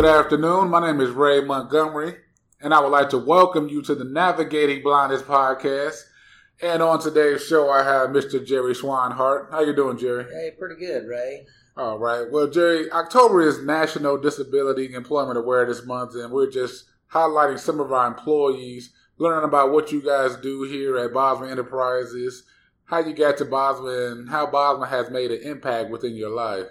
Good afternoon. My name is Ray Montgomery, and I would like to welcome you to the Navigating Blindness podcast. And on today's show, I have Mr. Jerry Schweinhart. How you doing, Jerry? Hey, pretty good, Ray. All right. Well, Jerry, October is National Disability Employment Awareness Month, and we're just highlighting some of our employees, learning about what you guys do here at Bosma Enterprises, how you got to Bosma, and how Bosma has made an impact within your life.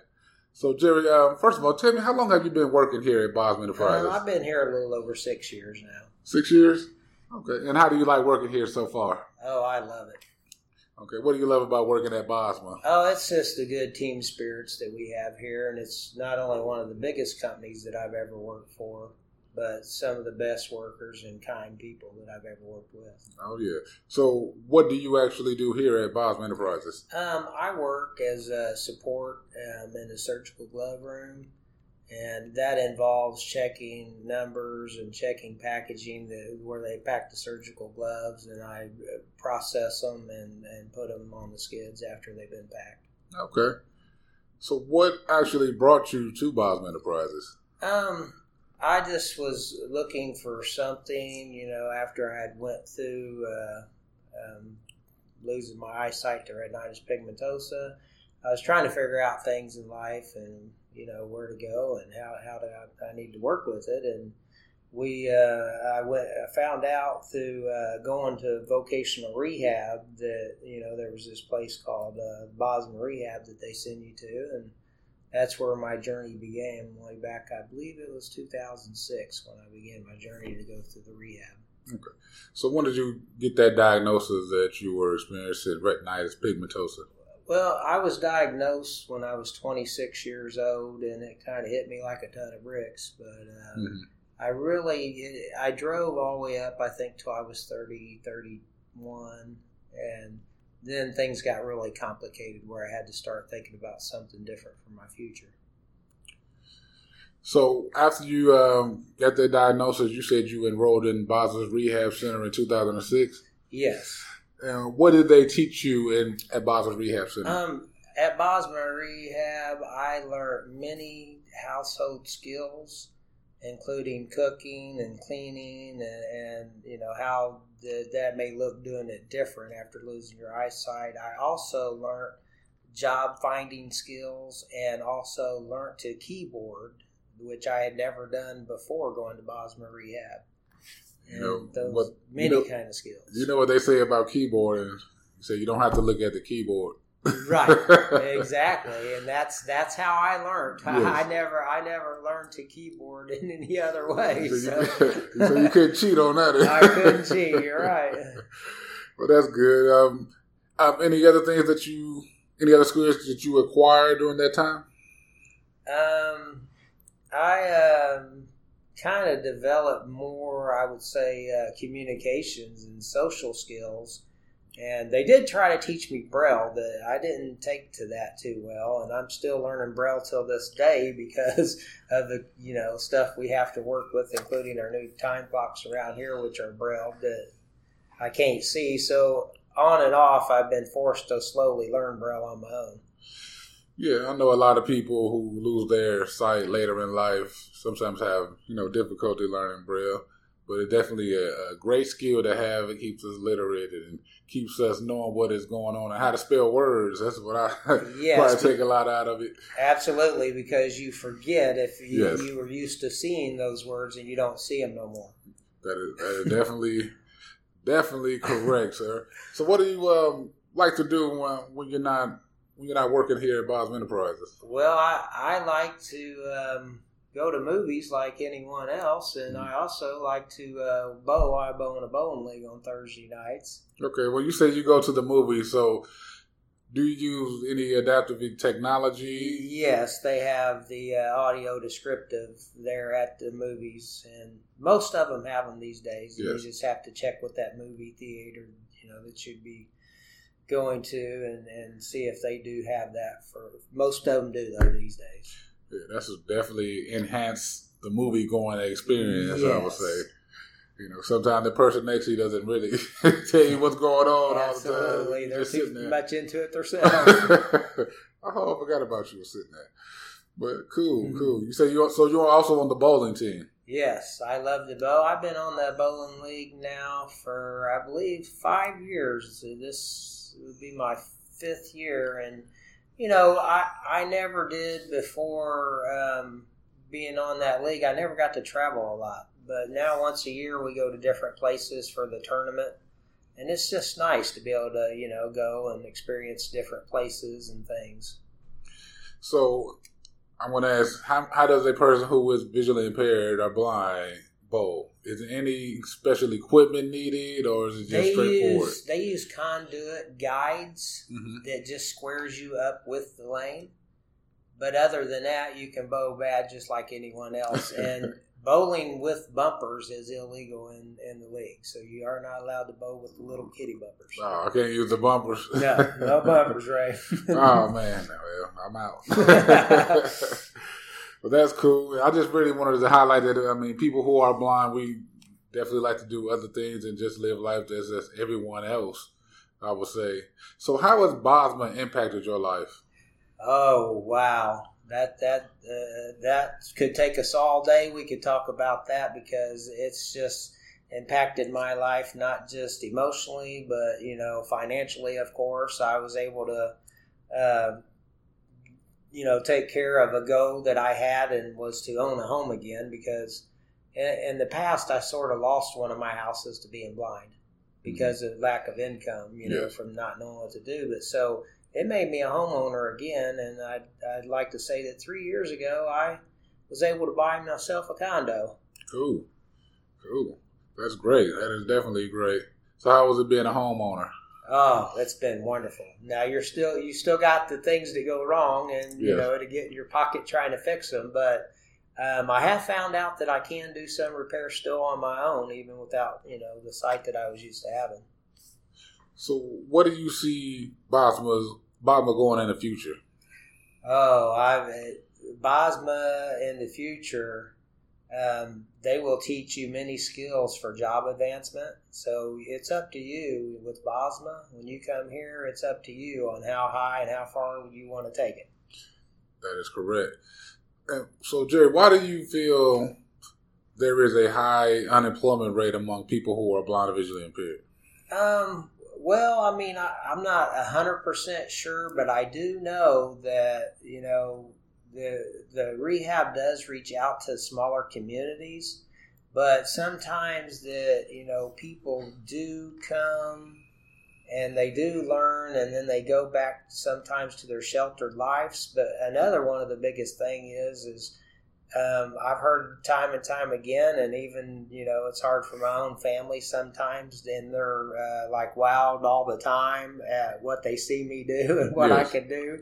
So, Jerry, first of all, tell me, how long have you been working here at Bosma Enterprises? I've been here a little over 6 years now. 6 years? Okay. And how do you like working here so far? Oh, I love it. Okay. What do you love about working at Bosma? Oh, it's just the good team spirits that we have here. And it's not only one of the biggest companies that I've ever worked for, but some of the best workers and kind people that I've ever worked with. Oh, yeah. So what do you actually do here at Bosma Enterprises? I work as a support in the surgical glove room, and that involves checking numbers and checking packaging where they pack the surgical gloves, and I process them and put them on the skids after they've been packed. Okay. So what actually brought you to Bosma Enterprises? I just was looking for something, after I had went through losing my eyesight to retinitis pigmentosa. I was trying to figure out things in life and, where to go and how I need to work with it. And I found out through going to vocational rehab that, there was this place called Bosma Rehab that they send you to. And that's where my journey began way back. I believe it was 2006 when I began my journey to go through the rehab. Okay. So when did you get that diagnosis that you were experiencing retinitis pigmentosa? Well, I was diagnosed when I was 26 years old, and it kind of hit me like a ton of bricks. But I drove all the way up, I think, till I was 30, 31, and then things got really complicated where I had to start thinking about something different for my future. So after you got that diagnosis, you said you enrolled in Bosma's Rehab Center in 2006? Yes. What did they teach you at Bosma's Rehab Center? At Bosma Rehab, I learned many household skills, including cooking and cleaning and how that may look doing it different after losing your eyesight. I also learned job finding skills and also learned to keyboard, which I had never done before going to Bosma Rehab. And kind of skills. You know what they say about keyboarding? They say you don't have to look at the keyboard. Right, exactly, and that's how I learned. Yes. I never learned to keyboard in any other way. So you couldn't cheat on that. I couldn't cheat. You're right. Well, that's good. Any other skills that you acquired during that time? I kind of developed more, I would say, communications and social skills. And they did try to teach me Braille, but I didn't take to that too well. And I'm still learning Braille till this day because of the, stuff we have to work with, including our new time clocks around here, which are Braille that I can't see. So on and off, I've been forced to slowly learn Braille on my own. Yeah, I know a lot of people who lose their sight later in life sometimes have, difficulty learning Braille. But it's definitely a great skill to have. It keeps us literate and keeps us knowing what is going on and how to spell words. That's what I probably take a lot out of it. Absolutely, because you forget if you were used to seeing those words and you don't see them no more. That is definitely correct, sir. So, what do you like to do when you're not working here at Bosma Enterprises? Well, I like to go to movies like anyone else, and I also like to bowl. I bowl in a bowling league on Thursday nights. Okay, well, you said you go to the movies, so do you use any adaptive technology? Yes, they have the audio descriptive there at the movies, and most of them have them these days. Yes. You just have to check with that movie theater, that should be going to and see if they do have that. For most of them do, though, these days. Yeah, that's definitely enhanced the movie going experience. Yes. I would say, sometimes the person next to you doesn't really tell you what's going on. Absolutely. All the time. They're too much into it themselves. Oh, I forgot about you sitting there. But cool, cool. You say you, so you're also on the bowling team. Yes, I love to bowl. I've been on the bowling league now for, I believe, 5 years. So this would be my 5th year. And, you know, I never did before being on that league. I never got to travel a lot. But now once a year we go to different places for the tournament. And it's just nice to be able to, you know, go and experience different places and things. So I'm going to ask, how does a person who is visually impaired or blind bowl? Is there any special equipment needed, or is it just straightforward? They use conduit guides that just squares you up with the lane. But other than that, you can bowl bad just like anyone else. And bowling with bumpers is illegal in the league. So you are not allowed to bowl with the little kitty bumpers. Oh, I can't use the bumpers. No, no bumpers, Ray. Oh, man. I'm out. Well, that's cool. I just really wanted to highlight that, I mean, people who are blind, we definitely like to do other things and just live life just as everyone else, I would say. So how has Bosma impacted your life? Oh, wow. That could take us all day. We could talk about that because it's just impacted my life, not just emotionally, but, you know, financially, of course. I was able to, you know, take care of a goal that I had, and was to own a home again, because in the past I sort of lost one of my houses to being blind because of lack of income, you know, from not knowing what to do. But so it made me a homeowner again, and I'd like to say that 3 years ago I was able to buy myself a condo. Cool. Cool. That's great. That is definitely great. So how was it being a homeowner? Oh, that's been wonderful. Now you still got the things that go wrong, and you know, to get in your pocket trying to fix them, but I have found out that I can do some repairs still on my own, even without, you know, the sight that I was used to having. So what do you see Bosma going in the future? Oh, Bosma in the future, they will teach you many skills for job advancement. So it's up to you with Bosma. When you come here, it's up to you on how high and how far you want to take it. That is correct. And so, Jerry, why do you feel there is a high unemployment rate among people who are blind or visually impaired? Well, I mean, I'm not 100% sure, but I do know that, you know, the rehab does reach out to smaller communities, but sometimes that, you know, people do come and they do learn, and then they go back sometimes to their sheltered lives. But another one of the biggest thing is I've heard time and time again, and even, you know, it's hard for my own family sometimes, and they're like wowed all the time at what they see me do and what I can do.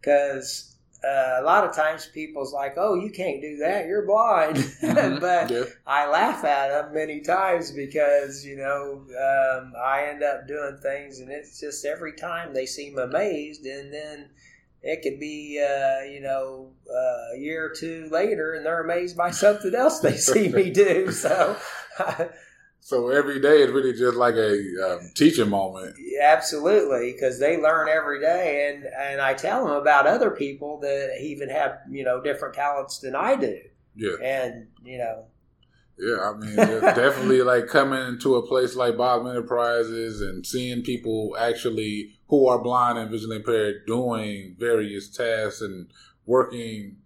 Because a lot of times people's like, oh, you can't do that, you're blind. But I laugh at them many times because, you know, I end up doing things, and it's just every time they seem amazed, and then it could be, you know, a year or two later, and they're amazed by something else they see me do. So every day is really just like a teaching moment. Absolutely, because they learn every day. And I tell them about other people that even have, you know, different talents than I do. Yeah. And, you know. Yeah, I mean, definitely like coming into a place like Bosma Enterprises and seeing people actually who are blind and visually impaired doing various tasks and working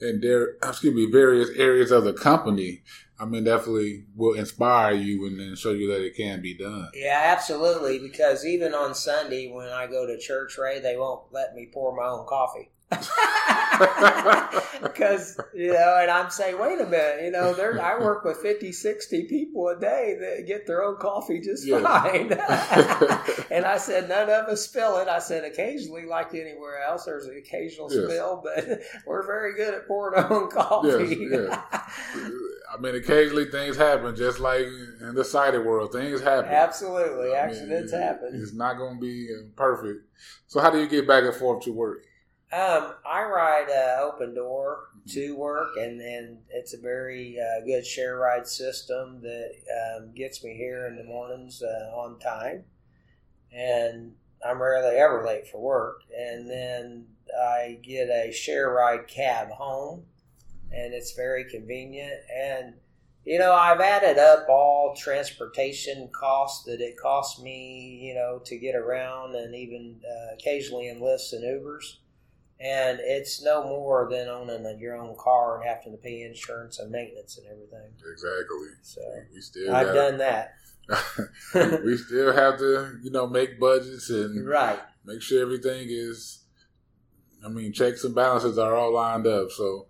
in various areas of the company. I mean, definitely will inspire you and then show you that it can be done. Yeah, absolutely. Because even on Sunday when I go to church, Ray, they won't let me pour my own coffee. Because, you know, and I'm saying, wait a minute, you know, I work with 50, 60 people a day that get their own coffee just fine. And I said, none of us spill it. I said, occasionally, like anywhere else, there's an occasional spill, but we're very good at pouring our own coffee. I mean, occasionally things happen, just like in the sighted world, things happen. Absolutely. Accidents happen. It's not going to be perfect. So how do you get back and forth to work? I ride Open Door to work, and then it's a very good share ride system that gets me here in the mornings on time. And I'm rarely ever late for work, and then I get a share ride cab home, and it's very convenient. And, you know, I've added up all transportation costs that it costs me, you know, to get around, and even occasionally in Lyfts and Ubers. And it's no more than owning your own car and having to pay insurance and maintenance and everything. Exactly. So we still I've done that. We still have to, you know, make budgets and make sure everything is, I mean, checks and balances are all lined up. So,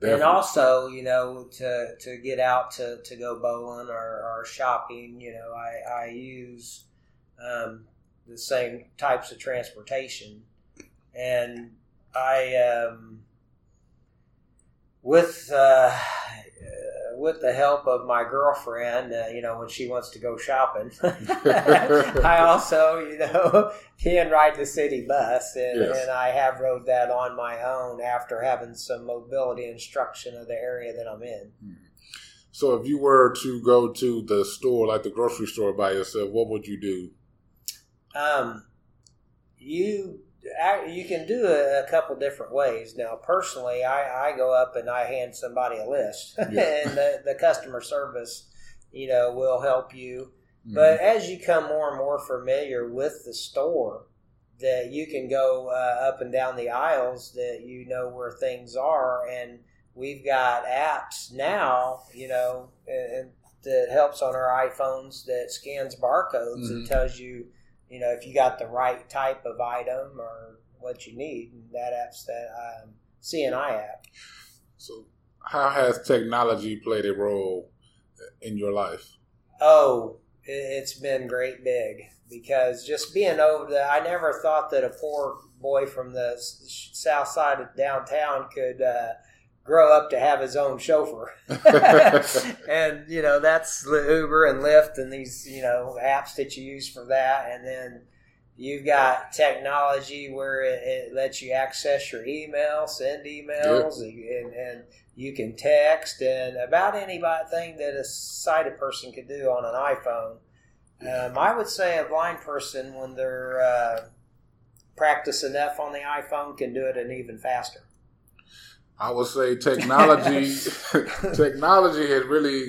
definitely. And also, you know, to get out to go bowling or shopping, you know, I use the same types of transportation. And I, with the help of my girlfriend, you know, when she wants to go shopping, I also, you know, can ride the city bus, and, and I have rode that on my own after having some mobility instruction of the area that I'm in. So if you were to go to the store, like the grocery store by yourself, what would you do? You can do it a couple different ways. Now, personally, I go up and I hand somebody a list, and the customer service, you know, will help you. Mm-hmm. But as you come more and more familiar with the store, that you can go up and down the aisles, that you know where things are, and we've got apps now, you know, and that helps on our iPhones that scans barcodes and tells you, you know, if you got the right type of item or what you need, that app's that CNI app. So how has technology played a role in your life? Oh, it's been great big, because just being over there, I never thought that a poor boy from the south side of downtown could grow up to have his own chauffeur. And, you know, that's Uber and Lyft and these, you know, apps that you use for that. And then you've got technology where it lets you access your email, send emails, and you can text, and about anything that a sighted person could do on an iPhone. I would say a blind person, when they're practice enough on the iPhone, can do it an even faster. I would say technology has really,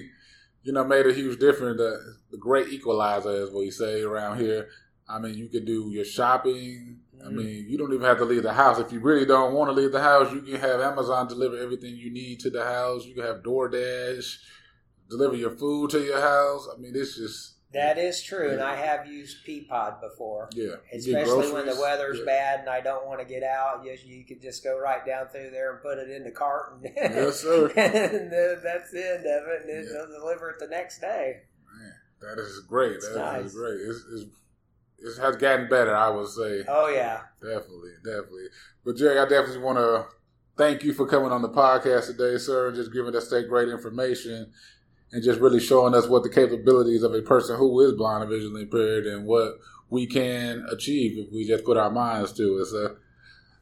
you know, made a huge difference. The great equalizer, as we say around here. I mean, you can do your shopping. Mm-hmm. I mean, you don't even have to leave the house. If you really don't want to leave the house, you can have Amazon deliver everything you need to the house. You can have DoorDash deliver your food to your house. I mean, it's just... That is true, and I have used Peapod before. Yeah, especially when the weather's bad and I don't want to get out. You could just go right down through there and put it in the cart, and and that's the end of it, and they'll deliver it the next day. Man, that is great. That is great. It has gotten better, I would say. Oh yeah, definitely. But Jerry, I definitely want to thank you for coming on the podcast today, sir, and just giving us that great information. And just really showing us what the capabilities of a person who is blind or visually impaired, and what we can achieve if we just put our minds to it.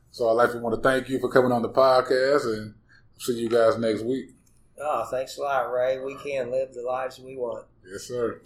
So I'd like to want to thank you for coming on the podcast, and see you guys next week. Oh, thanks a lot, Ray. We can live the lives we want. Yes, sir.